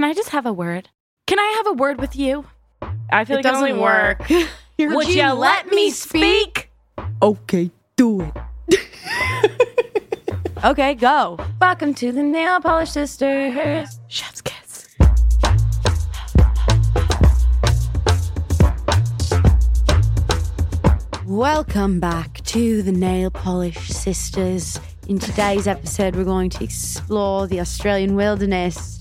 Can I just have a word? Can I have a word with you? I feel it like it doesn't work. Would you let me speak? Okay, do it. Okay, go. Welcome to the Nail Polish Sisters. Chef's kiss. Welcome back to the Nail Polish Sisters. In today's episode, we're going to explore the Australian wilderness,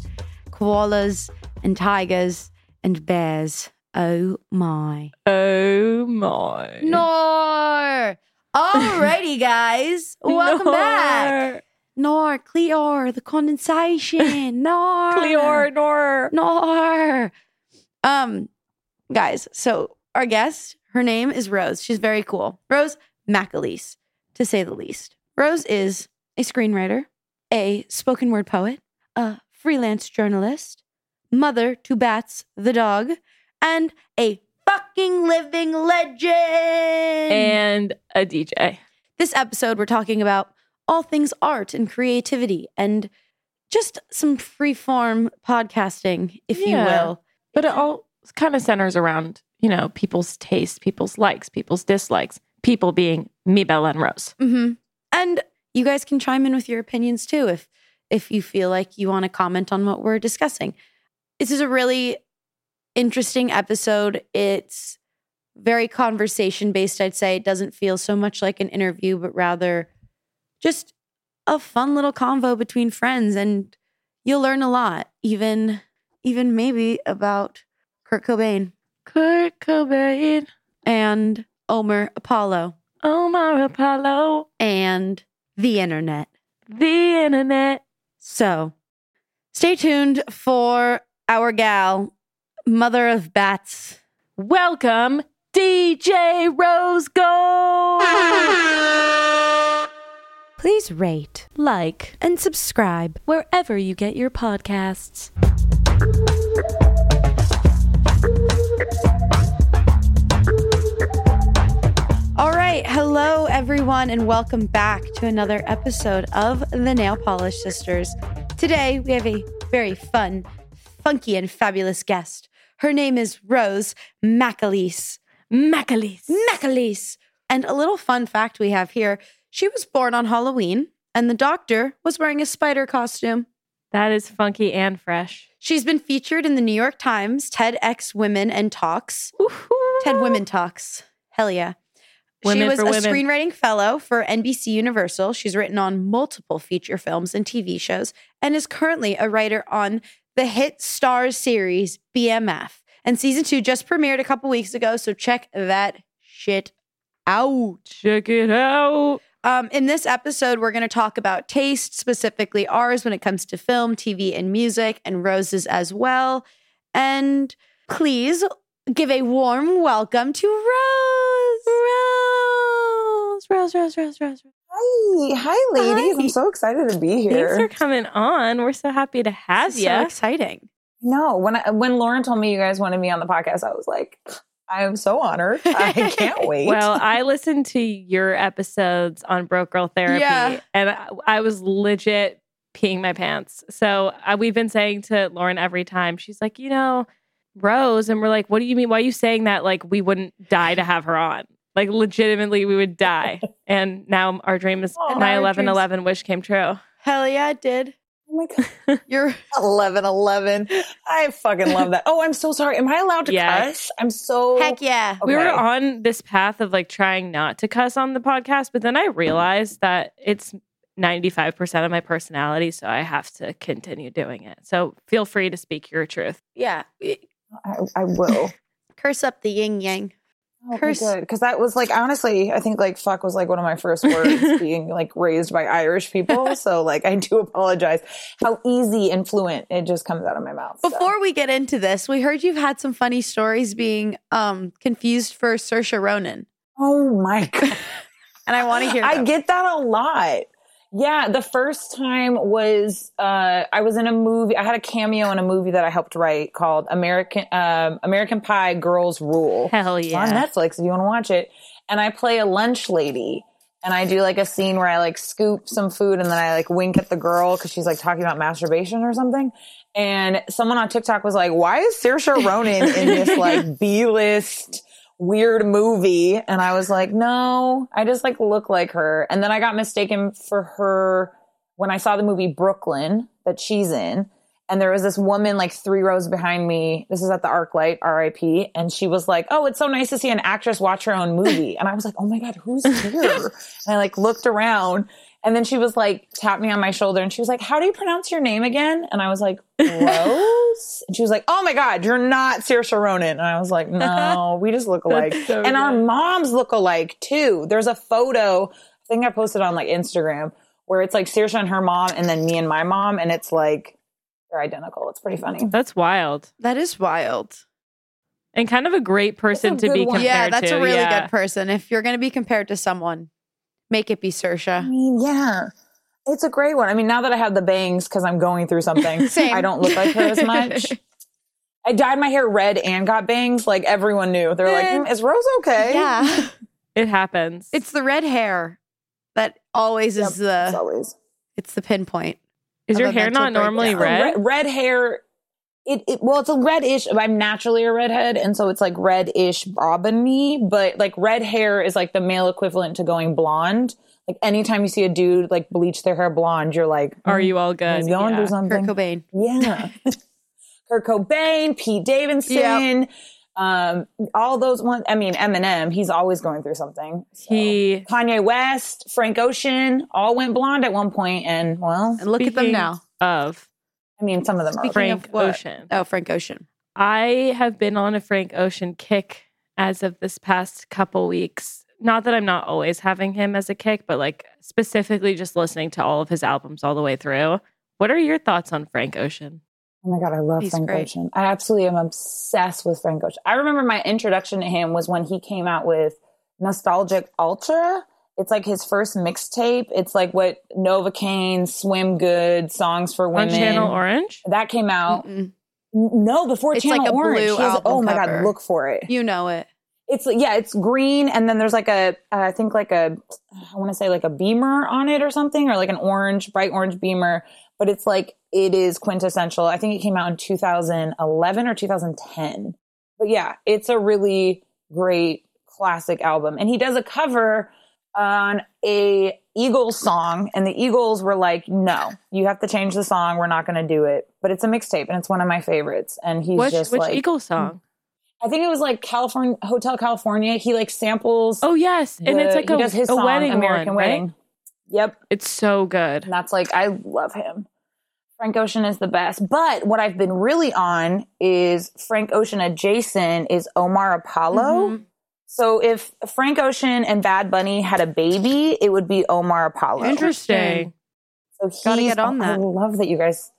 koalas and tigers and bears. Oh my. Oh my. Nor. Alrighty, guys. Welcome Nor. Back. Nor. Cleor. The condensation. Nor. Cleor. Nor. Nor. Guys, so our guest, her name is Rose. She's very cool. Rose McAleese, to say the least. Rose is a screenwriter, a spoken word poet, a freelance journalist, mother to Bats the dog, and a fucking living legend. And a DJ. This episode, we're talking about all things art and creativity and just some free-form podcasting, if you will. But it all kind of centers around, you know, people's tastes, people's likes, people's dislikes, people being me, Bella, and Rose. Mm-hmm. And you guys can chime in with your opinions, too, if you feel like you want to comment on what we're discussing. This is a really interesting episode. It's very conversation-based, I'd say. It doesn't feel so much like an interview, but rather just a fun little convo between friends. And you'll learn a lot, even maybe about Kurt Cobain. Kurt Cobain. And Omar Apollo. Omar Apollo. And the internet. The internet. So, stay tuned for our gal, mother of bats. Welcome, DJ Rose Gold. Please rate, like, and subscribe wherever you get your podcasts. All right, hello everyone, and welcome back to another episode of the Nail Polish Sisters. Today we have a very fun, funky, and fabulous guest. Her name is Rose McAleese. McAleese. McAleese. And a little fun fact we have here. She was born on Halloween, and the doctor was wearing a spider costume. That is funky and fresh. She's been featured in the New York Times, TEDx Women and Talks. Woo-hoo. TED Women Talks. Hell yeah. Women she was a women. Screenwriting fellow for NBC Universal. She's written on multiple feature films and TV shows and is currently a writer on the hit Stars series BMF. And season 2 just premiered a couple weeks ago, so check that shit out. Check it out. In this episode, we're going to talk about taste, specifically ours when it comes to film, TV, and music, and Rose's as well. And please give a warm welcome to Rose. Rose, Rose, Rose, Rose, Rose. Hi, ladies. Hi. I'm so excited to be here. Thanks for coming on. We're so happy to have you. So exciting. No, when Lauren told me you guys wanted me on the podcast, I was like, I am so honored. I can't wait. Well, I listened to your episodes on Broke Girl Therapy, and I was legit peeing my pants. So we've been saying to Lauren every time, she's like, you know, Rose. And we're like, what do you mean? Why are you saying that? Like, we wouldn't die to have her on. Like, legitimately, we would die. And now our dream is my 11-11 wish came true. Hell yeah, it did. Oh my God. You're 11-11. I fucking love that. Oh, I'm so sorry. Am I allowed to cuss? I'm so... Heck yeah. Okay. We were on this path of like trying not to cuss on the podcast, but then I realized that it's 95% of my personality, so I have to continue doing it. So feel free to speak your truth. Yeah. I will. Curse up the yin-yang. Oh, good, because that was like, honestly, I think like fuck was like one of my first words being like raised by Irish people. So like, I do apologize how easy and fluent it just comes out of my mouth. Before we get into this, we heard you've had some funny stories being confused for Saoirse Ronan. Oh my God. And I want to hear them. I get that a lot. Yeah, the first time was I was in a movie. I had a cameo in a movie that I helped write called American Pie Girls Rule. Hell yeah. It's on Netflix if you want to watch it. And I play a lunch lady. And I do like a scene where I like scoop some food and then I like wink at the girl because she's like talking about masturbation or something. And someone on TikTok was like, why is Saoirse Ronan in this like B-list weird movie? And I was like, no, I just like look like her. And then I got mistaken for her when I saw the movie Brooklyn that she's in. And there was this woman like 3 rows behind me. This is at the ArcLight, RIP. And she was like, oh, it's so nice to see an actress watch her own movie. And I was like, oh my God, who's here? And I like looked around. And then she was like, tapped me on my shoulder. And she was like, how do you pronounce your name again? And I was like, Rose? And she was like, oh my God, you're not Saoirse Ronan. And I was like, no, we just look alike. So and good. Our moms look alike too. There's a photo, I think I posted on like Instagram, where it's like Saoirse and her mom and then me and my mom. And it's like, they're identical. It's pretty funny. That's wild. That is wild. And kind of a great person to be compared to. Yeah, that's a really good person. If you're going to be compared to someone, make it be Saoirse. I mean, yeah. It's a great one. I mean, now that I have the bangs because I'm going through something, I don't look like her as much. I dyed my hair red and got bangs. Like, everyone knew. They're like, is Rose okay? Yeah. It happens. It's the red hair that always is the... It's always. It's the pinpoint. Is your hair not normally red? Red hair, well, it's a reddish. I'm naturally a redhead, and so it's like reddish bobbiny. But like red hair is like the male equivalent to going blonde. Like anytime you see a dude like bleach their hair blonde, you're like, are you all good? He's going through something. Kurt Cobain, Kurt Cobain, Pete Davidson, all those ones. I mean, Eminem, he's always going through something. So. Kanye West, Frank Ocean, all went blonde at one point, and well, and look at them now. I mean, some of them are Frank Ocean. Oh, Frank Ocean. I have been on a Frank Ocean kick as of this past couple weeks. Not that I'm not always having him as a kick, but like specifically just listening to all of his albums all the way through. What are your thoughts on Frank Ocean? Oh my God, I love Frank Ocean. I absolutely am obsessed with Frank Ocean. I remember my introduction to him was when he came out with Nostalgic Ultra. It's like his first mixtape. It's like what Novocaine, Swim Good, Songs for Women. On Channel Orange? That came out. No, before it's Channel Orange. It's like a blue album cover. Oh my God, look for it. You know it. It's, yeah, it's green, and then there's like a, I think like a, I want to say like a beamer on it or something, or like an orange, bright orange beamer. But it's like, it is quintessential. I think it came out in 2011 or 2010. But yeah, it's a really great classic album. And he does a cover on a Eagles song. And the Eagles were like, no, you have to change the song. We're not going to do it. But it's a mixtape and it's one of my favorites. And he's which Eagles song? I think it was like California, Hotel California. He like samples. Oh, yes. And it's like a song, wedding American Wedding. Right? Yep. It's so good. And that's like, I love him. Frank Ocean is the best. But what I've been really on is Frank Ocean adjacent is Omar Apollo. So if Frank Ocean and Bad Bunny had a baby, it would be Omar Apollo. Interesting. So gotta get on that. I love that you guys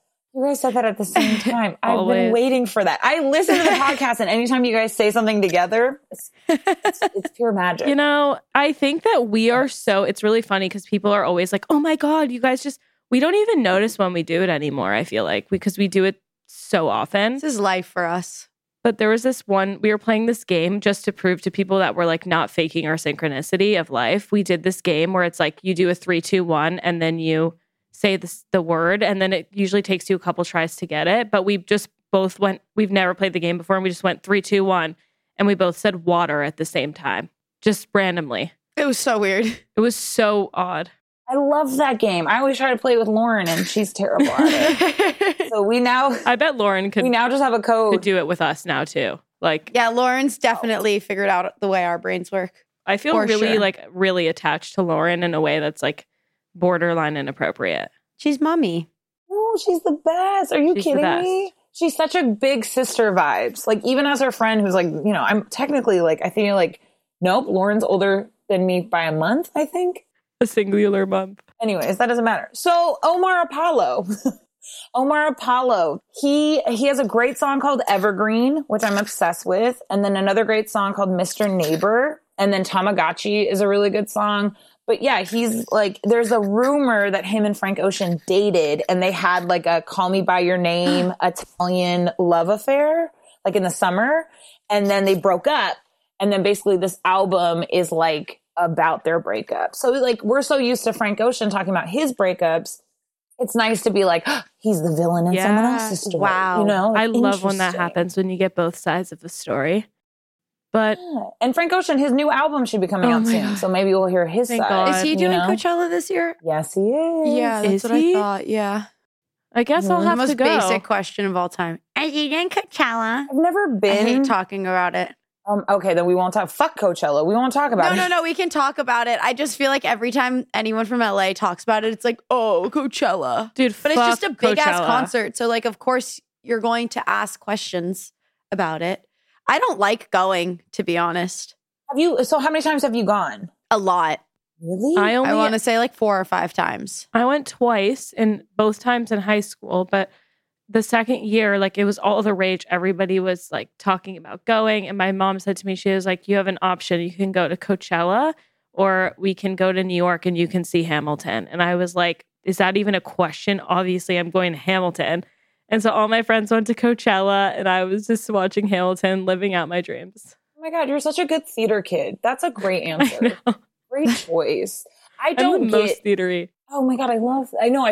said that at the same time. I've been waiting for that. I listen to the podcast, and anytime you guys say something together, it's pure magic. You know, I think that we are so, it's really funny because people are always like, oh my God, you guys just, we don't even notice when we do it anymore, I feel like, because we do it so often. This is life for us. But there was this one, we were playing this game just to prove to people that we're like not faking our synchronicity of life. We did this game where it's like you do a 3, 2, 1, and then you say the word, and then it usually takes you a couple tries to get it. But we just both went, we've never played the game before, and we just went 3, 2, 1, and we both said water at the same time, just randomly. It was so weird. It was so odd. I love that game. I always try to play with Lauren, and she's terrible at it. So we now... I bet Lauren could... We now just have a code. Could do it with us now, too. Like, yeah, Lauren's definitely figured out the way our brains work. I feel really attached to Lauren in a way that's, like, borderline inappropriate. She's mommy. Oh, she's the best. Are you kidding me? She's such a big sister vibes. Like, even as her friend who's, like, you know, I'm technically, like, I think, like, nope, Lauren's older than me by a month, I think. A singular month. Anyways, that doesn't matter. So Omar Apollo. Omar Apollo. He has a great song called Evergreen, which I'm obsessed with. And then another great song called Mr. Neighbor. And then Tamagotchi is a really good song. But yeah, he's like, there's a rumor that him and Frank Ocean dated. And they had like a Call Me By Your Name Italian love affair, like in the summer. And then they broke up. And then basically this album is like, about their breakup. So like, we're so used to Frank Ocean talking about his breakups. it's nice to be like, oh, he's the villain in someone else's story. Wow. You know? I love when that happens, when you get both sides of the story. But and Frank Ocean, his new album should be coming out soon, so maybe we'll hear his side. God. Is he doing Coachella this year? Yes, he is. Yeah, that's what I thought. Yeah, I guess I'll have to go. The most basic question of all time: is he doing Coachella? I've never been. I hate talking about it. Okay, then we won't talk. Fuck Coachella. We won't talk about it. No. We can talk about it. I just feel like every time anyone from LA talks about it, it's like, oh, Coachella, dude. But it's just a big ass concert, so like, of course, you're going to ask questions about it. I don't like going, to be honest. Have you? So how many times have you gone? A lot. Really? I want to say like 4 or 5 times. I went twice, and both times in high school. But the second year, like, it was all the rage. Everybody was like talking about going. And my mom said to me, she was like, you have an option. You can go to Coachella, or we can go to New York and you can see Hamilton. And I was like, is that even a question? Obviously, I'm going to Hamilton. And so all my friends went to Coachella, and I was just watching Hamilton, living out my dreams. Oh my God, you're such a good theater kid. That's a great answer. Great choice. I'm the most theatery. Oh my God, I love. I know.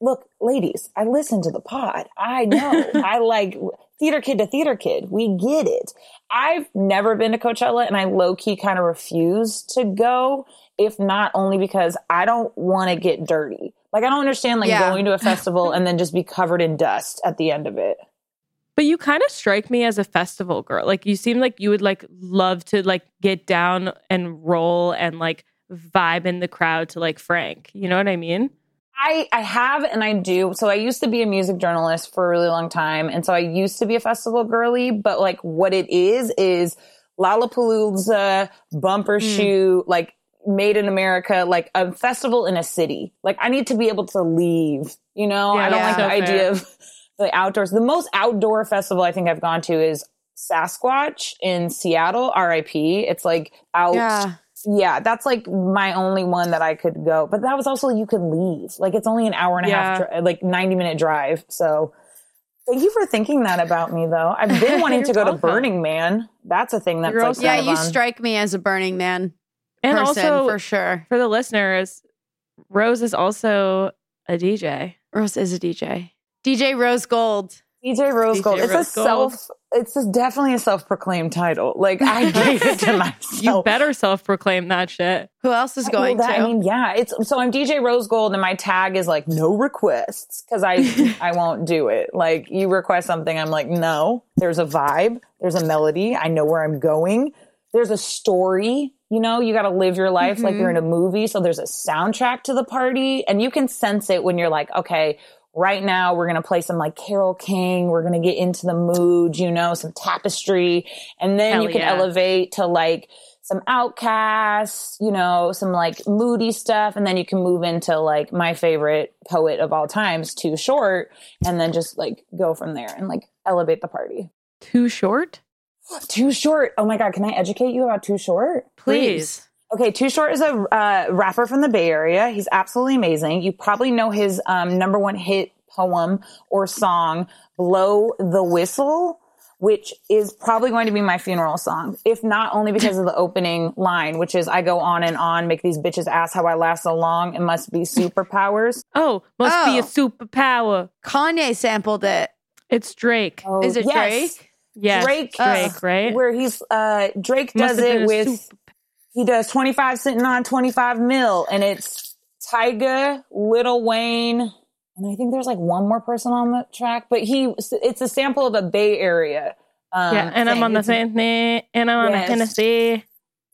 Look, ladies, I listen to the pod. I know. I like theater kid to theater kid. We get it. I've never been to Coachella, and I low key kind of refuse to go. If not only because I don't want to get dirty. Like, I don't understand, like, going to a festival and then just be covered in dust at the end of it. But you kind of strike me as a festival girl. Like, you seem like you would, like, love to, like, get down and roll and, like, vibe in the crowd to, like, Frank. You know what I mean? I have and I do. So I used to be a music journalist for a really long time. And so I used to be a festival girly. But, like, what it is Lollapalooza, bumper shoot, like, Made in America, like a festival in a city. Like, I need to be able to leave, you know? Yeah, I don't like the idea of the outdoors. The most outdoor festival I think I've gone to is Sasquatch in Seattle, R.I.P. It's like out. Yeah, that's like my only one that I could go. But that was also, you could leave. Like, it's only an hour and a half, like 90-minute drive. So thank you for thinking that about me, though. I've been wanting to go to Burning Man. That's a thing that's like, yeah, you strike me as a Burning Man. And also, for sure, for the listeners, Rose is also a DJ. Rose is a DJ. DJ Rose Gold. DJ Rose Gold. It's definitely a self-proclaimed title. Like, I gave it to myself. You better self-proclaim that shit. Who else is going to? I mean, yeah. So I'm DJ Rose Gold, and my tag is like, no requests, because I won't do it. Like, you request something, I'm like, no. There's a vibe. There's a melody. I know where I'm going. There's a story. You know, you got to live your life like you're in a movie. So there's a soundtrack to the party, and you can sense it when you're like, okay, right now we're going to play some like Carole King. We're going to get into the mood, you know, some Tapestry. And then you can elevate to like some Outkast, you know, some like moody stuff. And then you can move into like my favorite poet of all times, Too Short. And then just like go from there and like elevate the party. Too Short? Too Short. Oh my God. Can I educate you about Too Short? Please. Okay. Too Short is a rapper from the Bay Area. He's absolutely amazing. You probably know his number one hit poem or song, Blow the Whistle, which is probably going to be my funeral song, if not only because of the opening line, which is, I go on and on, make these bitches ask how I last so long. It must be superpowers. Be a superpower. Kanye sampled it. It's Drake. Oh, is it Drake? Yeah, Drake, right? Where he's Drake does it with soup. He does 25 sitting on 25 mil, and it's Tyga, Lil Wayne, and I think there's like one more person on the track, but it's a sample of a Bay Area. And I'm on the Tennessee, and I'm on Tennessee.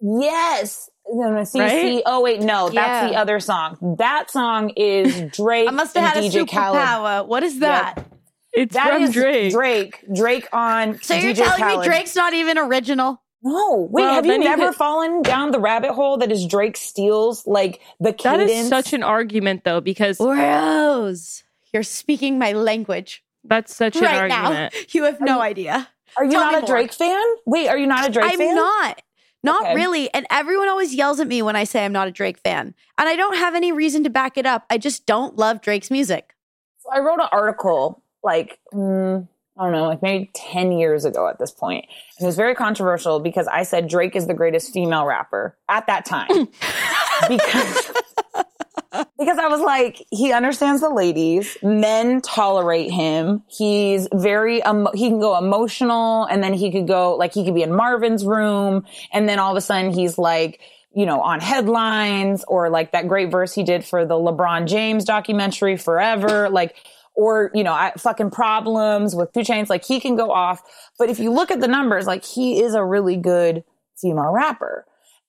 Yes. Right? Oh wait, no, that's the other song. That song is Drake. I must have had DJ a superpower. What is that? Yep. It's that from Drake. Drake on DJ. So you're telling me Drake's not even original? No. Wait, have you never fallen down the rabbit hole that is Drake steals, like, the cadence? That is such an argument, though, because... Rose, you're speaking my language. That's such an argument. Now, you have no idea. Are you not a Drake fan? Wait, are you not a Drake fan? I'm not. Not really. And everyone always yells at me when I say I'm not a Drake fan. And I don't have any reason to back it up. I just don't love Drake's music. So I wrote an article... like, I don't know, like maybe 10 years ago at this point. And it was very controversial because I said Drake is the greatest female rapper at that time. because Because I was like, he understands the ladies. Men tolerate him. He's very, he can go emotional, and then he could go, like, he could be in Marvin's room, and then all of a sudden he's like, you know, on headlines, or like that great verse he did for the LeBron James documentary Forever, like, or, you know, fucking Problems with 2 Chainz. Like, he can go off. But if you look at the numbers, like, he is a really good female rapper.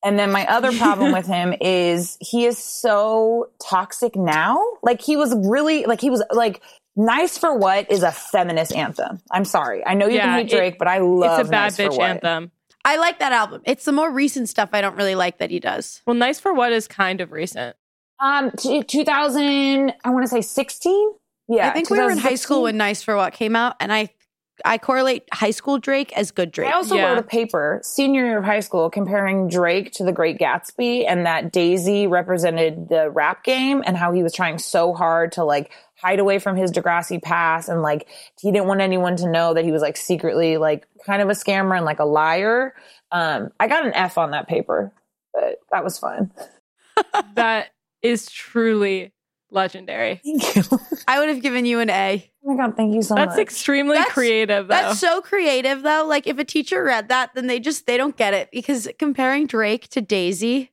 And then my other problem with him is he is so toxic now. Like, he was really, like, he was like, Nice for What is a feminist anthem. I'm sorry. I know you can hate Drake, but I love It's a bad bitch anthem. I like that album. It's the more recent stuff I don't really like that he does. Well, Nice for What is kind of recent. 2000, I want to say 16. Yeah. I think we were in high school when Nice for What came out, and I correlate high school Drake as good Drake. I also wrote a paper senior year of high school comparing Drake to The Great Gatsby, and that Daisy represented the rap game and how he was trying so hard to, like, hide away from his Degrassi past, and, like, he didn't want anyone to know that he was, like, secretly, like, kind of a scammer and, like, a liar. I got an F on that paper, but that was fun. That is truly legendary. Thank you. I would have given you an A. Oh my God, thank you so much. That's extremely creative, though. That's so creative, though. Like, if a teacher read that, then they don't get it, because comparing Drake to Daisy,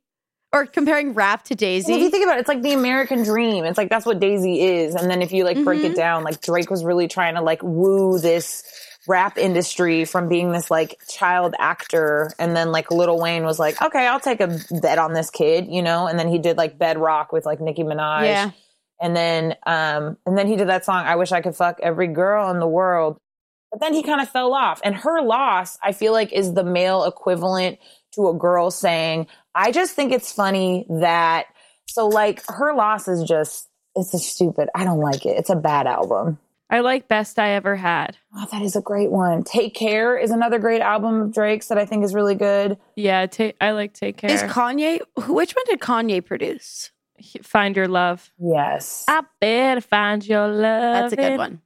or comparing rap to Daisy. And if you think about it, it's like the American dream. It's like, that's what Daisy is. And then if you, like, break it down, like, Drake was really trying to, like, woo this rap industry from being this, like, child actor. And then, like, Lil Wayne was like, okay, I'll take a bet on this kid, you know? And then he did, like, Bedrock with, like, Nicki Minaj. Yeah. And then he did that song, I Wish I Could Fuck Every Girl in the World. But then he kind of fell off. And Her Loss, I feel like, is the male equivalent to a girl saying, I just think it's funny that... So, like, Her Loss is just... It's a stupid... I don't like it. It's a bad album. I like Best I Ever Had. Oh, that is a great one. Take Care is another great album of Drake's that I think is really good. Yeah, I like Take Care. Is Kanye... Which one did Kanye produce? Find Your Love. Yes. I better find your love. That's a good one.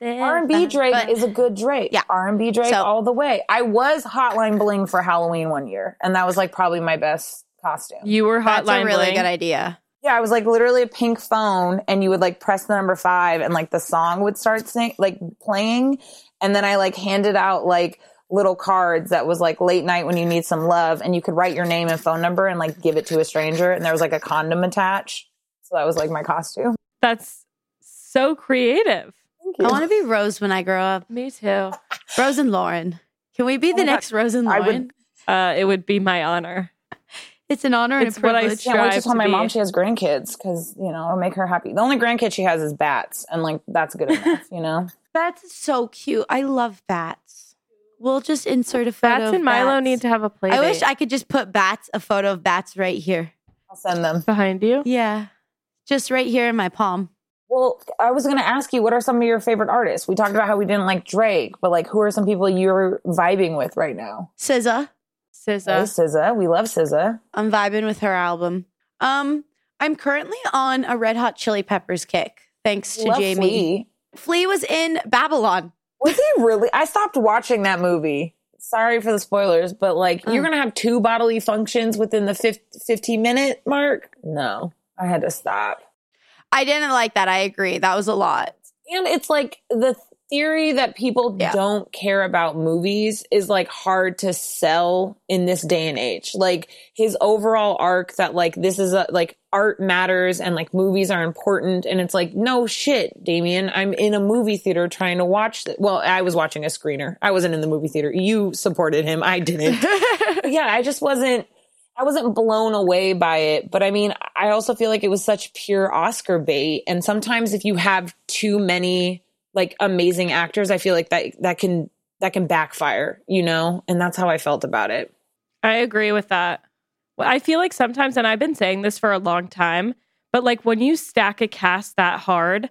R&B Drake is a good Drake. Yeah. R&B Drake all the way. I was Hotline Bling for Halloween one year, and that was, like, probably my best costume. You were Hotline Bling? That's a really good idea. Yeah, I was, like, literally a pink phone, and you would, like, press the number 5, and, like, the song would start playing, and then I, like, handed out, like, little cards that was like, late night when you need some love, and you could write your name and phone number and, like, give it to a stranger, and there was, like, a condom attached. So that was, like, my costume. That's so creative. Thank you. I want to be Rose when I grow up. Me too. Rose and Lauren. Can we be the next Rose and Lauren? It would be my honor. It's an honor and a privilege. I can't wait to tell my mom she has grandkids, because, you know, it'll make her happy. The only grandkid she has is Bats, and, like, that's good enough, you know? Bats is so cute. I love Bats. We'll just insert a photo. Bats and Milo need to have a play date. I wish I could just put a photo of Bats right here. I'll send them. Behind you? Yeah. Just right here in my palm. Well, I was going to ask you, what are some of your favorite artists? We talked about how we didn't like Drake, but, like, who are some people you're vibing with right now? SZA. Oh, SZA. We love SZA. I'm vibing with her album. I'm currently on a Red Hot Chili Peppers kick, thanks to Jamie. Flea was in Babylon. Was he really? I stopped watching that movie. Sorry for the spoilers, but, like, you're going to have 2 bodily functions within the 15-minute mark? No, I had to stop. I didn't like that. I agree. That was a lot. And it's, like, the theory that people don't care about movies is, like, hard to sell in this day and age. Like, his overall arc that, like, this is a, like, art matters and, like, movies are important. And it's like, no shit, Damien, I'm in a movie theater trying to watch this. Well, I was watching a screener. I wasn't in the movie theater. You supported him. I didn't. I just wasn't. I wasn't blown away by it, but I mean, I also feel like it was such pure Oscar bait. And sometimes if you have too many, like, amazing actors, I feel like that can backfire, you know? And that's how I felt about it. I agree with that. Well, I feel like sometimes, and I've been saying this for a long time, but, like, when you stack a cast that hard,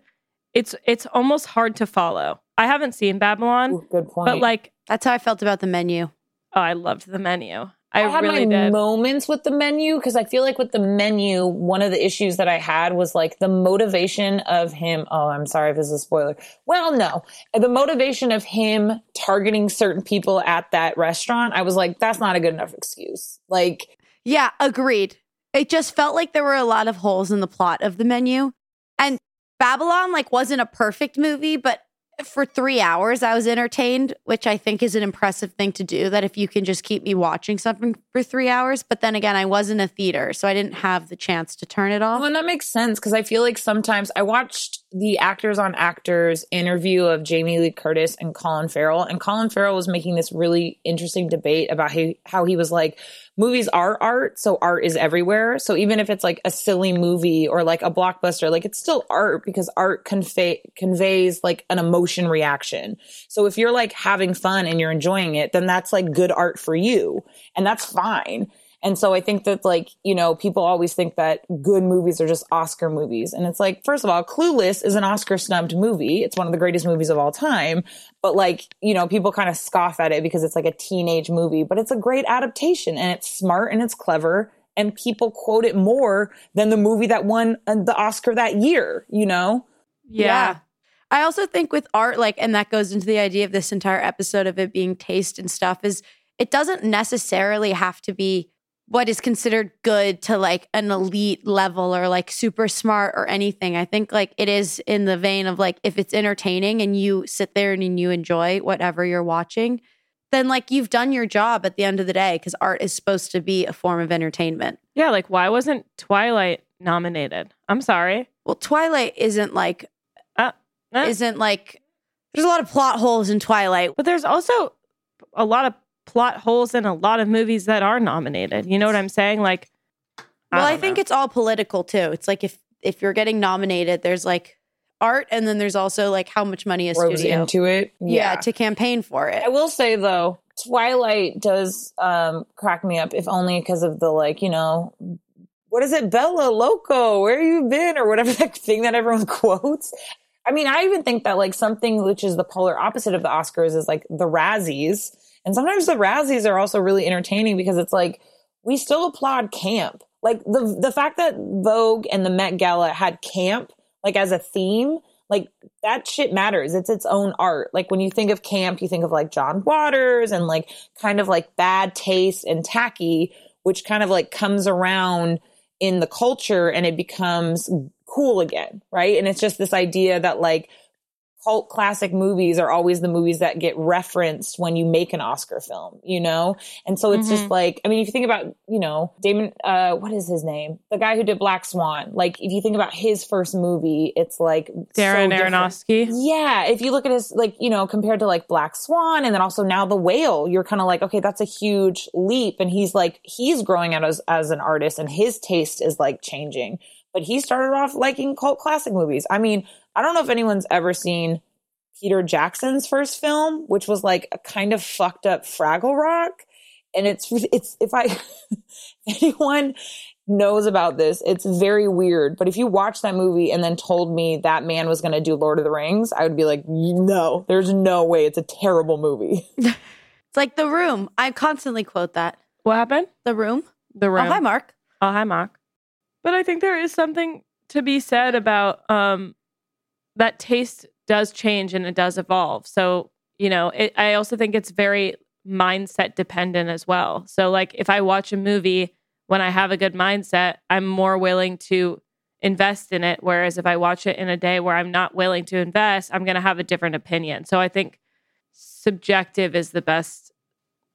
it's almost hard to follow. I haven't seen Babylon. Ooh, good point. But, like, that's how I felt about The Menu. Oh, I loved The Menu. I had really my moments with The Menu, because I feel like with The Menu, one of the issues that I had was, like, the motivation of him. Oh, I'm sorry if this is a spoiler. Well, no. The motivation of him targeting certain people at that restaurant, I was like, that's not a good enough excuse. Like... Yeah, agreed. It just felt like there were a lot of holes in the plot of The Menu. And Babylon, like, wasn't a perfect movie, but for 3 hours I was entertained, which I think is an impressive thing to do, that if you can just keep me watching something for 3 hours. But then again, I was in a theater, so I didn't have the chance to turn it off. Well, and that makes sense, because I feel like sometimes I watched the Actors on Actors interview of Jamie Lee Curtis and Colin Farrell was making this really interesting debate about how he was like, movies are art, so art is everywhere. So even if it's like a silly movie or like a blockbuster, like it's still art, because art conveys like an emotion reaction. So if you're like having fun and you're enjoying it, then that's like good art for you, and that's fine. And so I think that, like, you know, people always think that good movies are just Oscar movies. And it's like, first of all, Clueless is an Oscar snubbed movie. It's one of the greatest movies of all time. But, like, you know, people kind of scoff at it because it's like a teenage movie. But it's a great adaptation, and it's smart and it's clever. And people quote it more than the movie that won the Oscar that year, you know? Yeah. I also think with art, like, and that goes into the idea of this entire episode of it being taste and stuff, is it doesn't necessarily have to be what is considered good to like an elite level or like super smart or anything. I think like it is in the vein of like, if it's entertaining and you sit there and you enjoy whatever you're watching, then like you've done your job at the end of the day, because art is supposed to be a form of entertainment. Yeah, like why wasn't Twilight nominated? I'm sorry. Well, Twilight isn't like there's a lot of plot holes in Twilight. But there's also a lot of plot holes in a lot of movies that are nominated. You know what I'm saying? Like, I think it's all political too. It's like if you're getting nominated, there's like art, and then there's also like how much money a studio into it. Yeah, to campaign for it. I will say though, Twilight does crack me up, if only because of the, like, you know, what is it, Bella Loco? Where you been? Or whatever that thing that everyone quotes. I mean, I even think that like something which is the polar opposite of the Oscars is like the Razzies. And sometimes the Razzies are also really entertaining, because it's like, we still applaud camp. Like the fact that Vogue and the Met Gala had camp, like as a theme, like that shit matters. It's its own art. Like when you think of camp, you think of like John Waters and like kind of like bad taste and tacky, which kind of like comes around in the culture and it becomes cool again. Right. And it's just this idea that like, cult classic movies are always the movies that get referenced when you make an Oscar film, you know? And so it's just like, I mean, if you think about, you know, Damon, what is his name? The guy who did Black Swan. Like, if you think about his first movie, it's like Darren Aronofsky. Yeah. If you look at his, like, you know, compared to like Black Swan and then also now The Whale, you're kind of like, okay, that's a huge leap. And he's like, he's growing out as an artist and his taste is like changing. But he started off liking cult classic movies. I mean, I don't know if anyone's ever seen Peter Jackson's first film, which was like a kind of fucked up Fraggle Rock. And it's if anyone knows about this, it's very weird. But if you watch that movie and then told me that man was going to do Lord of the Rings, I would be like, no, there's no way. It's a terrible movie. It's like The Room. I constantly quote that. What happened? The Room. The Room. Oh, hi, Mark. But I think there is something to be said about that taste does change and it does evolve. So, you know, I also think it's very mindset dependent as well. So like if I watch a movie, when I have a good mindset, I'm more willing to invest in it. Whereas if I watch it in a day where I'm not willing to invest, I'm going to have a different opinion. So I think subjective is the best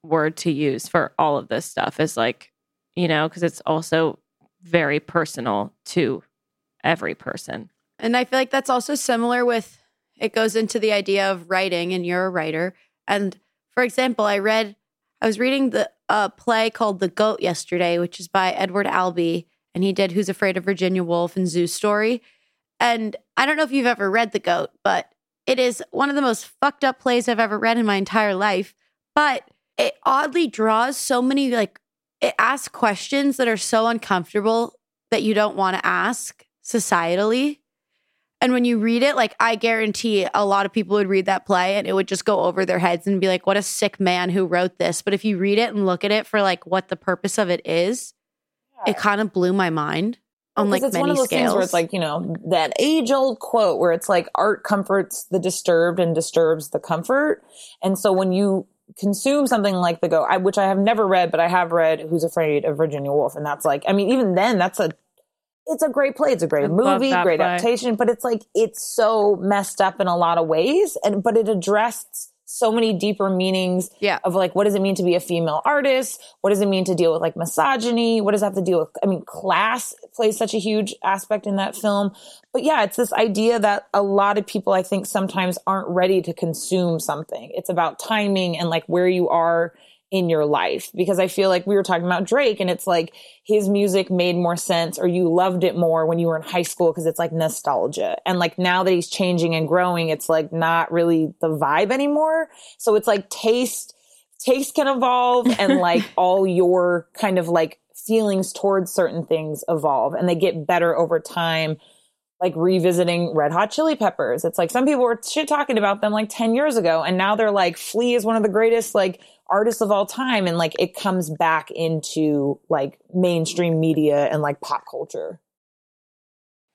word to use for all of this stuff, is like, you know, because it's also very personal to every person. And I feel like that's also similar with, it goes into the idea of writing, and you're a writer. And for example, I was reading the play called The Goat yesterday, which is by Edward Albee, and he did Who's Afraid of Virginia Woolf and Zoo Story. And I don't know if you've ever read The Goat, but it is one of the most fucked up plays I've ever read in my entire life. But it oddly draws so many, like, it asks questions that are so uncomfortable that you don't want to ask societally. And when you read it, like, I guarantee a lot of people would read that play and it would just go over their heads and be like, what a sick man who wrote this. But if you read it and look at it for like what the purpose of it is, it kind of blew my mind on like many scales. It's one of those things where it's like, you know, that age old quote where it's like art comforts the disturbed and disturbs the comfort. And so when you consume something like The Goat, which I have never read, but I have read Who's Afraid of Virginia Woolf. And that's like, I mean, even then, it's a great play. It's a great movie, great adaptation, but it's like, it's so messed up in a lot of ways. But it addressed so many deeper meanings of like, what does it mean to be a female artist? What does it mean to deal with like misogyny? What does it have to deal with? I mean, class plays such a huge aspect in that film. But yeah, it's this idea that a lot of people, I think, sometimes aren't ready to consume something. It's about timing and like where you are in your life. Because I feel like we were talking about Drake, and it's like his music made more sense, or you loved it more when you were in high school because it's like nostalgia. And like now that he's changing and growing, it's like not really the vibe anymore. So it's like taste can evolve, and like all your kind of like feelings towards certain things evolve, and they get better over time. Like revisiting Red Hot Chili Peppers. It's like some people were shit talking about them like 10 years ago, and now they're like, Flea is one of the greatest like artists of all time. And like it comes back into like mainstream media and like pop culture.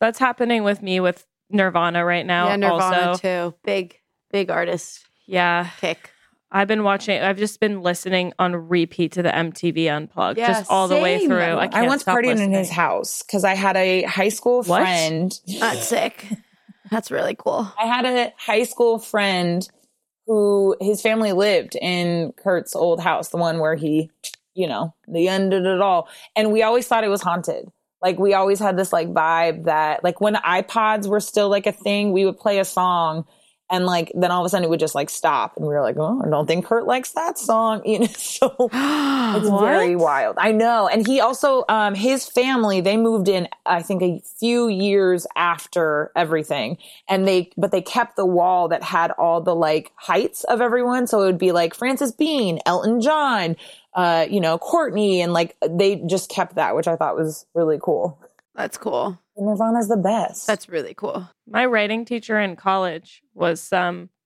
That's happening with me with Nirvana right now. Yeah, Nirvana also. Too. Big artist. Yeah. Pick. I've just been listening on repeat to the MTV Unplugged, just all the way through. I once partied in his house because I had a high school friend. That's sick. That's really cool. I had a high school friend who his family lived in Kurt's old house, the one where he, you know, they ended it all. And we always thought it was haunted. Like we always had this like vibe that like when iPods were still like a thing, we would play a song. And like, then all of a sudden it would just like stop. And we were like, oh, I don't think Kurt likes that song. You know, so it's very wild. I know. And he also, his family, they moved in, I think a few years after everything. And but they kept the wall that had all the like heights of everyone. So it would be like Frances Bean, Elton John, you know, Courtney. And like, they just kept that, which I thought was really cool. That's cool. Nirvana's the best. That's really cool. My writing teacher in college was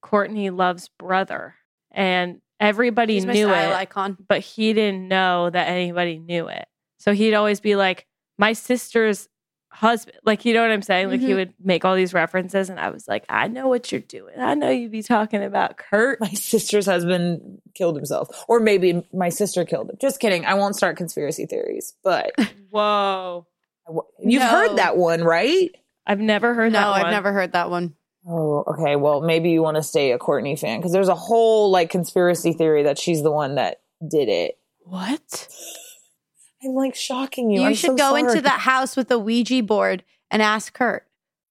Courtney Love's brother, and everybody He's knew my style it, icon. But he didn't know that anybody knew it. So he'd always be like, "My sister's husband," like you know what I'm saying? Mm-hmm. Like he would make all these references, and I was like, "I know what you're doing. I know you'd be talking about Kurt." My sister's husband killed himself, or maybe my sister killed him. Just kidding. I won't start conspiracy theories, but whoa. You've heard that one, right? I've never heard that one. No, I've never heard that one. Oh, okay. Well, maybe you want to stay a Courtney fan, because there's a whole like conspiracy theory that she's the one that did it. What? I'm like shocking you. You I'm should so go sorry. Into that house with the Ouija board and ask Kurt.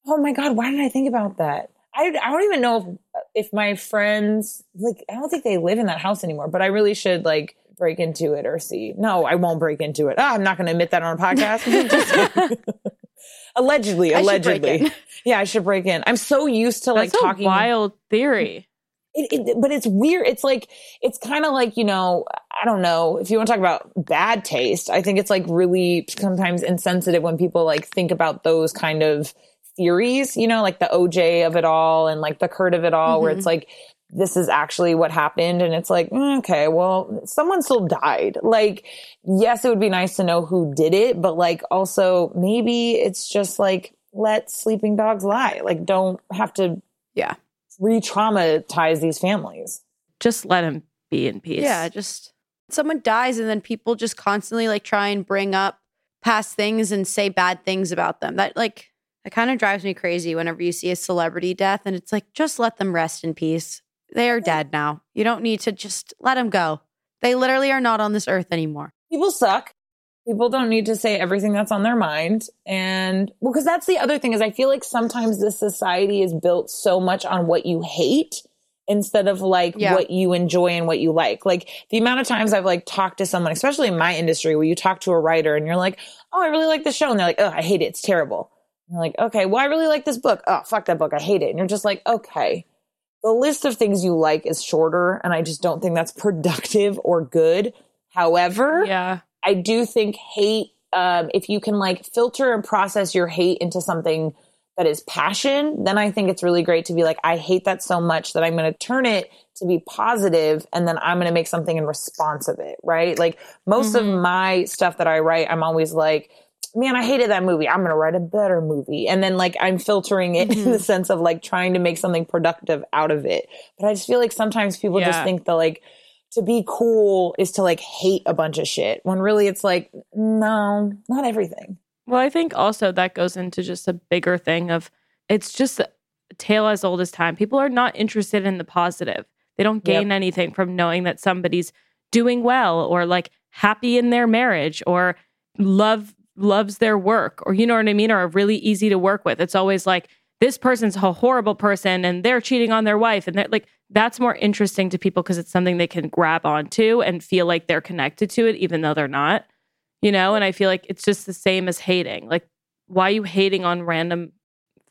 Oh my God. Why didn't I think about that? I don't even know if my friends, like, I don't think they live in that house anymore, but I really should like break into it or see. No, I won't break into it. Oh, I'm not going to admit that on a podcast. Allegedly. Yeah, I should break in. I'm so used to like talking. That's a wild theory. But it's weird. It's like, it's kind of like, you know, I don't know if you want to talk about bad taste. I think it's like really sometimes insensitive when people like think about those kind of theories, you know, like the OJ of it all and like the Kurt of it all, mm-hmm. where it's like, this is actually what happened. And it's like, okay, well, someone still died. Like, yes, it would be nice to know who did it, but like also maybe it's just like, let sleeping dogs lie. Like, don't have to re-traumatize these families. Just let them be in peace. Yeah, just someone dies and then people just constantly like try and bring up past things and say bad things about them. That like, it kind of drives me crazy whenever you see a celebrity death and it's like, just let them rest in peace. They are dead now. You don't need to just let them go. They literally are not on this earth anymore. People suck. People don't need to say everything that's on their mind. And well, because that's the other thing is I feel like sometimes this society is built so much on what you hate instead of like what you enjoy and what you like. Like the amount of times I've like talked to someone, especially in my industry, where you talk to a writer and you're like, oh, I really like this show. And they're like, oh, I hate it. It's terrible. And you're like, okay, well, I really like this book. Oh, fuck that book. I hate it. And you're just like, okay. The list of things you like is shorter, and I just don't think that's productive or good. However, I do think hate, if you can like filter and process your hate into something that is passion, then I think it's really great to be like, I hate that so much that I'm going to turn it to be positive, and then I'm going to make something in response of it, right? Like most of my stuff that I write, I'm always like, man, I hated that movie. I'm going to write a better movie. And then like, I'm filtering it in the sense of like trying to make something productive out of it. But I just feel like sometimes people just think that like, to be cool is to like hate a bunch of shit when really it's like, no, not everything. Well, I think also that goes into just a bigger thing of it's just a tale as old as time. People are not interested in the positive. They don't gain anything from knowing that somebody's doing well or like happy in their marriage or loves their work or, you know what I mean? Or really easy to work with. It's always like, this person's a horrible person and they're cheating on their wife. And they're like, that's more interesting to people because it's something they can grab onto and feel like they're connected to it, even though they're not, you know? And I feel like it's just the same as hating. Like, why are you hating on random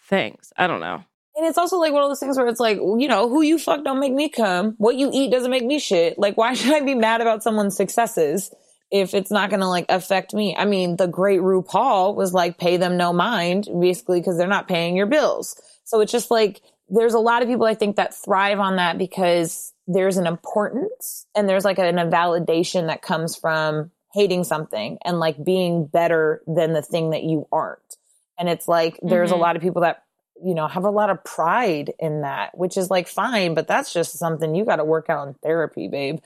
things? I don't know. And it's also like one of those things where it's like, you know, who you fuck don't make me come. What you eat doesn't make me shit. Like, why should I be mad about someone's successes if it's not going to like affect me? I mean, the great RuPaul was like, pay them no mind, basically, because they're not paying your bills. So it's just like, there's a lot of people I think that thrive on that because there's an importance and there's like a validation that comes from hating something and like being better than the thing that you aren't. And it's like, there's a lot of people that, you know, have a lot of pride in that, which is like, fine, but that's just something you got to work out in therapy, babe.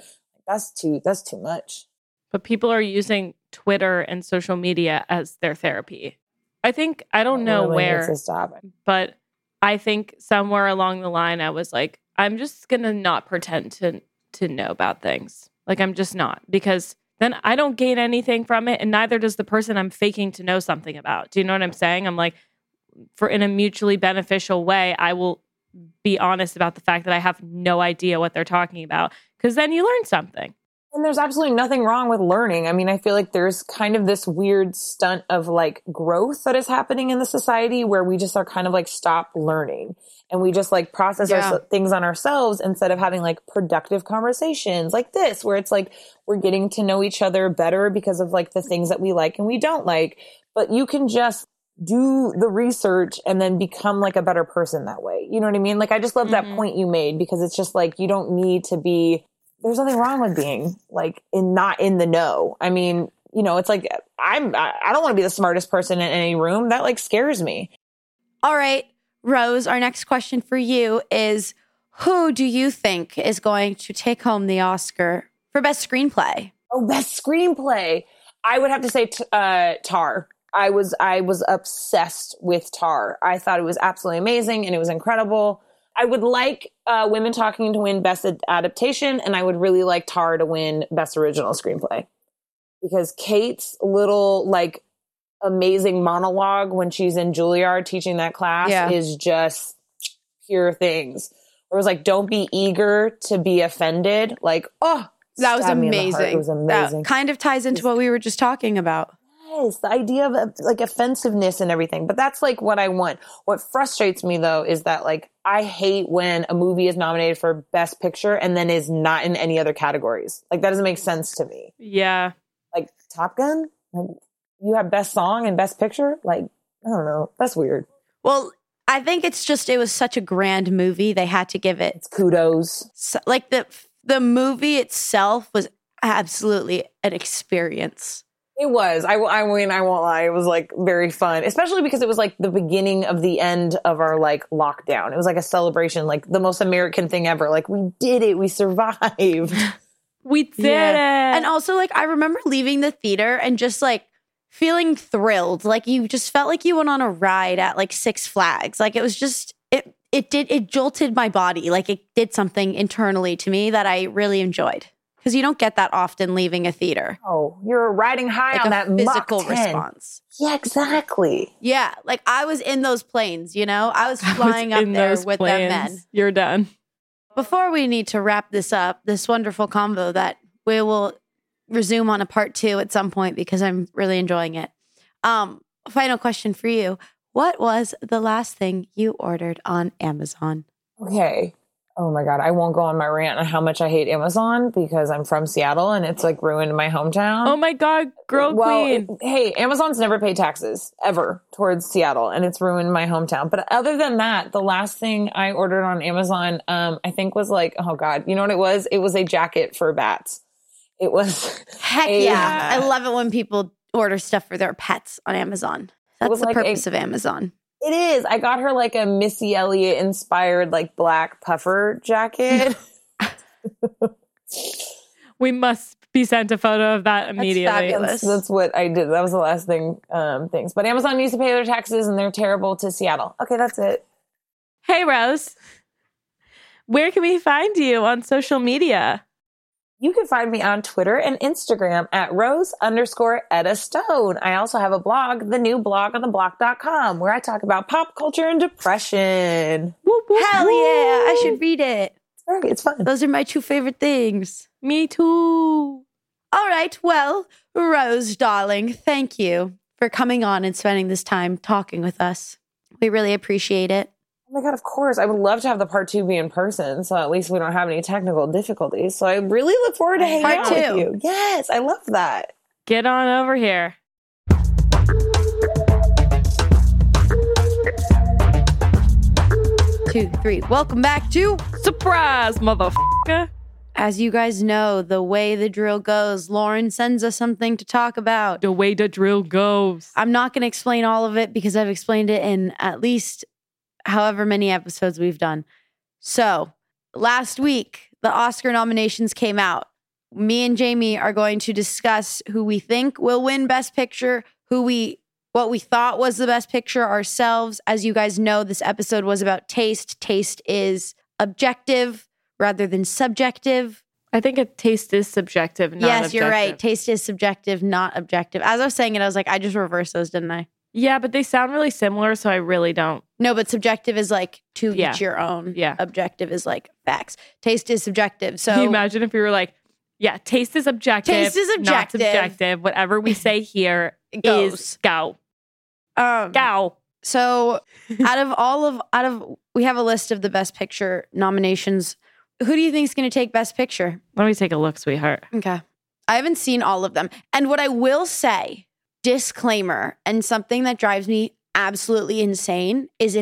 That's too much. But people are using Twitter and social media as their therapy. I think, I don't know where, but I think somewhere along the line, I was like, I'm just going to not pretend to know about things. Like, I'm just not, because then I don't gain anything from it. And neither does the person I'm faking to know something about. Do you know what I'm saying? I'm like, in a mutually beneficial way, I will be honest about the fact that I have no idea what they're talking about. Because then you learn something. And there's absolutely nothing wrong with learning. I mean, I feel like there's kind of this weird stunt of like growth that is happening in the society where we just are kind of like stop learning and we just like process our things on ourselves instead of having like productive conversations like this, where it's like we're getting to know each other better because of like the things that we like and we don't like. But you can just do the research and then become like a better person that way. You know what I mean? Like, I just love that point you made, because it's just like, you don't need to be... There's nothing wrong with being like not in the know. I mean, you know, it's like, I don't want to be the smartest person in any room. That like scares me. All right, Rose, our next question for you is, who do you think is going to take home the Oscar for best screenplay? Oh, best screenplay. I would have to say Tar. I was obsessed with Tar. I thought it was absolutely amazing and it was incredible. I would like Women Talking to win Best Adaptation, and I would really like Tar to win Best Original Screenplay. Because Kate's little, like, amazing monologue when she's in Juilliard teaching that class is just pure things. It was like, don't be eager to be offended. Like, oh, that was amazing. It was amazing. That kind of ties into what we were just talking about. Yes, the idea of like offensiveness and everything. But that's like what I want. What frustrates me though is that like I hate when a movie is nominated for Best Picture and then is not in any other categories. Like, that doesn't make sense to me. Yeah. Like Top Gun? Like, you have Best Song and Best Picture? Like, I don't know. That's weird. Well, I think it's just it was such a grand movie. They had to give it. It's kudos. So, like the movie itself was absolutely an experience. It was. I mean, I won't lie. It was like very fun, especially because it was like the beginning of the end of our like lockdown. It was like a celebration, like the most American thing ever. Like, we did it. We survived. We did it. And also, like, I remember leaving the theater and just like feeling thrilled. Like, you just felt like you went on a ride at like Six Flags. Like, it was just, it jolted my body. Like, it did something internally to me that I really enjoyed. Because you don't get that often leaving a theater. Oh, you're riding high like on that physical response. Yeah, exactly. Yeah, like I was in those planes, you know? I was flying up there with them men. You're done. Before we need to wrap this up, this wonderful combo that we will resume on a part 2 at some point because I'm really enjoying it. Final question for you. What was the last thing you ordered on Amazon? Okay. Oh my God, I won't go on my rant on how much I hate Amazon because I'm from Seattle and it's like ruined my hometown. Oh my God, girl queen. Hey, Amazon's never paid taxes ever towards Seattle and it's ruined my hometown. But other than that, the last thing I ordered on Amazon, I think was like, oh God, you know what it was? It was a jacket for bats. It was. Heck yeah. I love it when people order stuff for their pets on Amazon. That's the like purpose of Amazon. It is. I got her like a Missy Elliott inspired like black puffer jacket. We must be sent a photo of that immediately. That's fabulous. That's what I did. That was the last thing. But Amazon needs to pay their taxes, and they're terrible to Seattle. Okay, that's it. Hey, Rose. Where can we find you on social media? You can find me on Twitter and Instagram at Rose_Etta Stone. I also have a blog, the new blog on theblog.com, where I talk about pop culture and depression. Whoop, whoop, hell whoop. Yeah, I should read it. It's fun. Those are my two favorite things. Me too. All right. Well, Rose, darling, thank you for coming on and spending this time talking with us. We really appreciate it. Oh my God, of course. I would love to have the part two be in person, so at least we don't have any technical difficulties. So I really look forward to hanging out with you. Yes, I love that. Get on over here. Two, three. Welcome back to Surprise, motherfucker. As you guys know, the way the drill goes, Lauren sends us something to talk about. The way the drill goes. I'm not going to explain all of it because I've explained it in at least however many episodes we've done. So, last week, the Oscar nominations came out. Me and Jamie are going to discuss who we think will win Best Picture, what we thought was the Best Picture ourselves. As you guys know, this episode was about taste. Taste is objective rather than subjective. I think taste is subjective, not objective. Yes, you're right. Taste is subjective, not objective. As I was saying it, I was like, I just reversed those, didn't I? Yeah, but they sound really similar, so I really don't. No, but subjective is like to each your own. Yeah. Objective is like facts. Taste is subjective. So can you imagine if we were like, yeah, taste is objective. Taste is objective. Not subjective. Whatever we say here is go. Go. So out of we have a list of the Best Picture nominations. Who do you think is going to take Best Picture? Let me take a look, sweetheart. Okay. I haven't seen all of them. And what I will say, disclaimer, and something that drives me absolutely insane is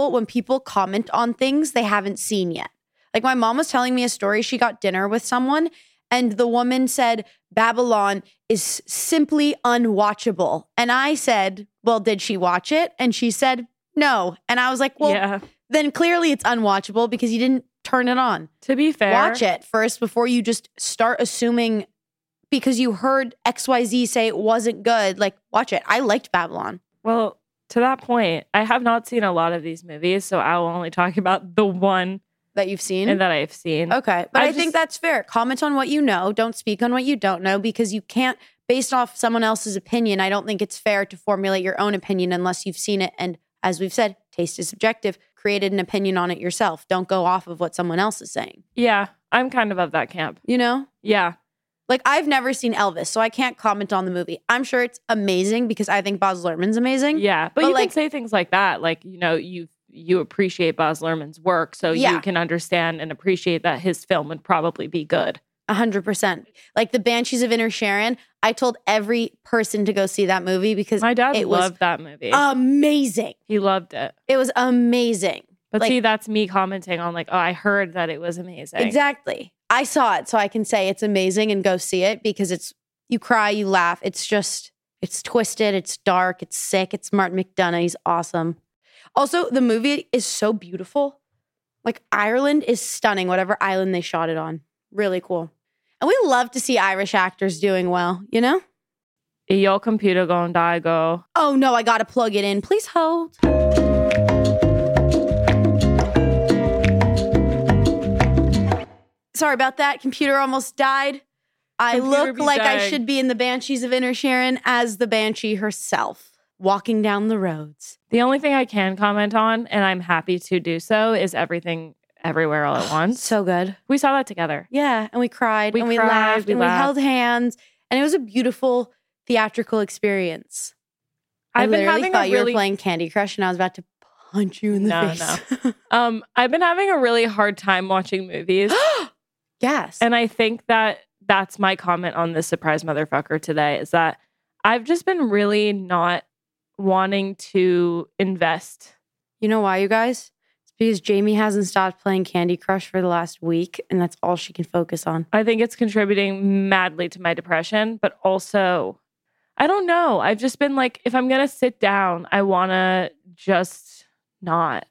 when people comment on things they haven't seen yet. Like my mom was telling me a story. She got dinner with someone and the woman said, Babylon is simply unwatchable. And I said, well, did she watch it? And she said, no. And I was like, well, then clearly it's unwatchable because you didn't turn it on. To be fair. Watch it first before you just start assuming because you heard XYZ say it wasn't good. Like, watch it. I liked Babylon. Well, to that point, I have not seen a lot of these movies, so I will only talk about the one that you've seen? And that I've seen. Okay. But I think that's fair. Comment on what you know. Don't speak on what you don't know because you can't, based off someone else's opinion, I don't think it's fair to formulate your own opinion unless you've seen it. And as we've said, taste is subjective. Created an opinion on it yourself. Don't go off of what someone else is saying. Yeah. I'm kind of that camp. You know? Yeah. Like I've never seen Elvis, so I can't comment on the movie. I'm sure it's amazing because I think Baz Luhrmann's amazing. Yeah. But you can say things like that. Like, you know, you appreciate Baz Luhrmann's work, so you can understand and appreciate that his film would probably be good. 100%. Like The Banshees of Inisherin, I told every person to go see that movie because my dad loved that movie. Amazing. He loved it. It was amazing. But that's me commenting on like, oh, I heard that it was amazing. Exactly. I saw it, so I can say it's amazing and go see it because it's, you cry, you laugh. It's just, it's twisted, it's dark, it's sick, it's Martin McDonagh. He's awesome. Also, the movie is so beautiful. Like, Ireland is stunning, whatever island they shot it on. Really cool. And we love to see Irish actors doing well, you know? Your computer gonna die, go. Oh, no, I gotta plug it in. Please hold. Sorry about that. Computer almost died. I look like I should be in The Banshees of Inisherin as the Banshee herself. Walking down the roads. The only thing I can comment on, and I'm happy to do so, is Everything Everywhere All at Once. So good. We saw that together. Yeah, and we cried, and we laughed, and we held hands, and it was a beautiful theatrical experience. I thought you were playing Candy Crush, and I was about to punch you in the face. No. I've been having a really hard time watching movies. Yes. And I think that's my comment on this surprise motherfucker today, is that I've just been really not wanting to invest. You know why, you guys? It's because Jamie hasn't stopped playing Candy Crush for the last week, and that's all she can focus on. I think it's contributing madly to my depression, but also, I don't know. I've just been like, if I'm going to sit down, I want to just not.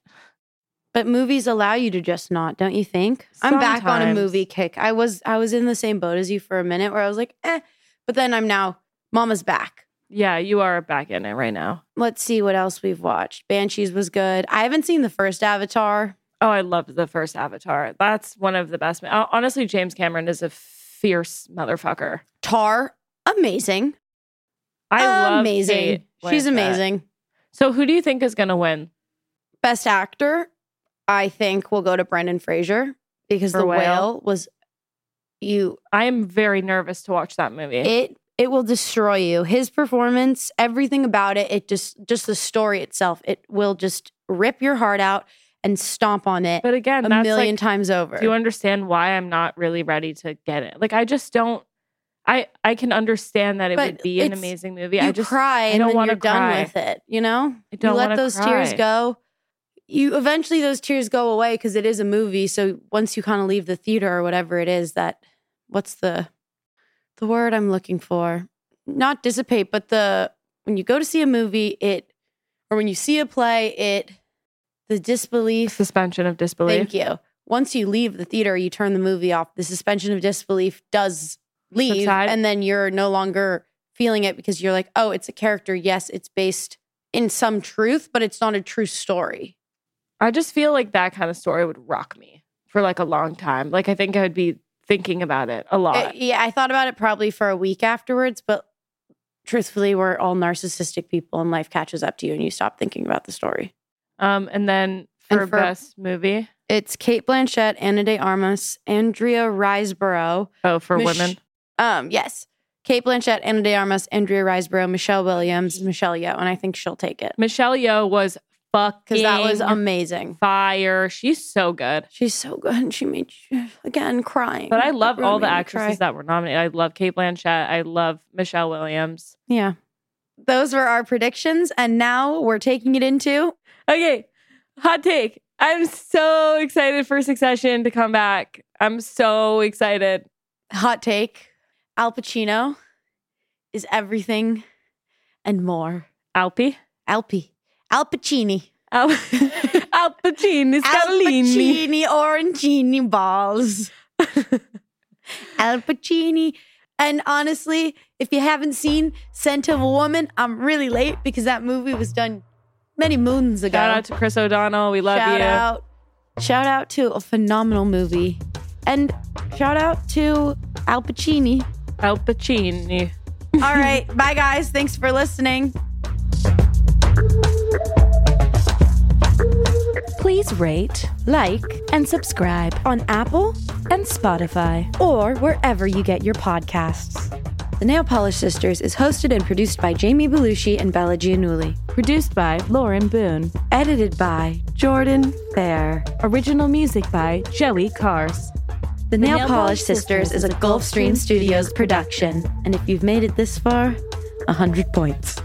But movies allow you to just not, don't you think? Sometimes. I'm back on a movie kick. I was in the same boat as you for a minute where I was like, eh. But then I'm now, Mama's back. Yeah, you are back in it right now. Let's see what else we've watched. Banshees was good. I haven't seen the first Avatar. Oh, I loved the first Avatar. That's one of the best. Honestly, James Cameron is a fierce motherfucker. Tar, amazing. I love Kate. She's amazing. So who do you think is going to win? Best actor, I think will go to Brendan Fraser because The Whale was I am very nervous to watch that movie. It will destroy you. His performance, everything about it, just the story itself, it will just rip your heart out and stomp on it. But again, a million times over. Do you understand why I'm not really ready to get it? Like, I just don't. I can understand that it would be an amazing movie. I just don't want to cry. You're done with it. You know, you let those tears go. You eventually those tears go away because it is a movie. So once you kind of leave the theater or whatever it is, that what's the word I'm looking for? Not dissipate, but when you go to see a movie, when you see a play, the disbelief. Suspension of disbelief. Thank you. Once you leave the theater, you turn the movie off. The suspension of disbelief does leave. Subside. And then you're no longer feeling it because you're like, oh, it's a character. Yes, it's based in some truth, but it's not a true story. I just feel like that kind of story would rock me for like a long time. Like I think I would be thinking about it a lot. Yeah, I thought about it probably for a week afterwards, but truthfully, we're all narcissistic people and life catches up to you and you stop thinking about the story. And then for best movie, it's Cate Blanchett, Ana de Armas, Andrea Riseborough. Oh, for women? Yes. Cate Blanchett, Ana de Armas, Andrea Riseborough, Michelle Williams, Michelle Yeoh, and I think she'll take it. Michelle Yeoh was fucking because that was amazing. Fire. She's so good. She's so good. And she made you, again, crying. But I love all the actresses that were nominated. I love Cate Blanchett. I love Michelle Williams. Yeah. Those were our predictions, and now we're taking it into... Okay, hot take. I'm so excited for Succession to come back. I'm so excited. Hot take. Al Pacino is everything and more. Alpi. Al Pacini. Al Pacini. Scalini. Al Pacini orangini balls. Al Pacini. And honestly, if you haven't seen Scent of a Woman, I'm really late because that movie was done many moons ago. Shout out to Chris O'Donnell. We love you. Shout out to a phenomenal movie. And shout out to Al Pacini. Al Pacini. All right. Bye, guys. Thanks for listening. Please rate, like, and subscribe on Apple and Spotify or wherever you get your podcasts. The Nail Polish Sisters is hosted and produced by Jamie Belushi and Bella Gianulli. Produced by Lauren Boone. Edited by Jordan Fair. Original music by Joey Kars. The Nail Polish Sisters is a Gulfstream Studios production. And if you've made it this far, 100 points.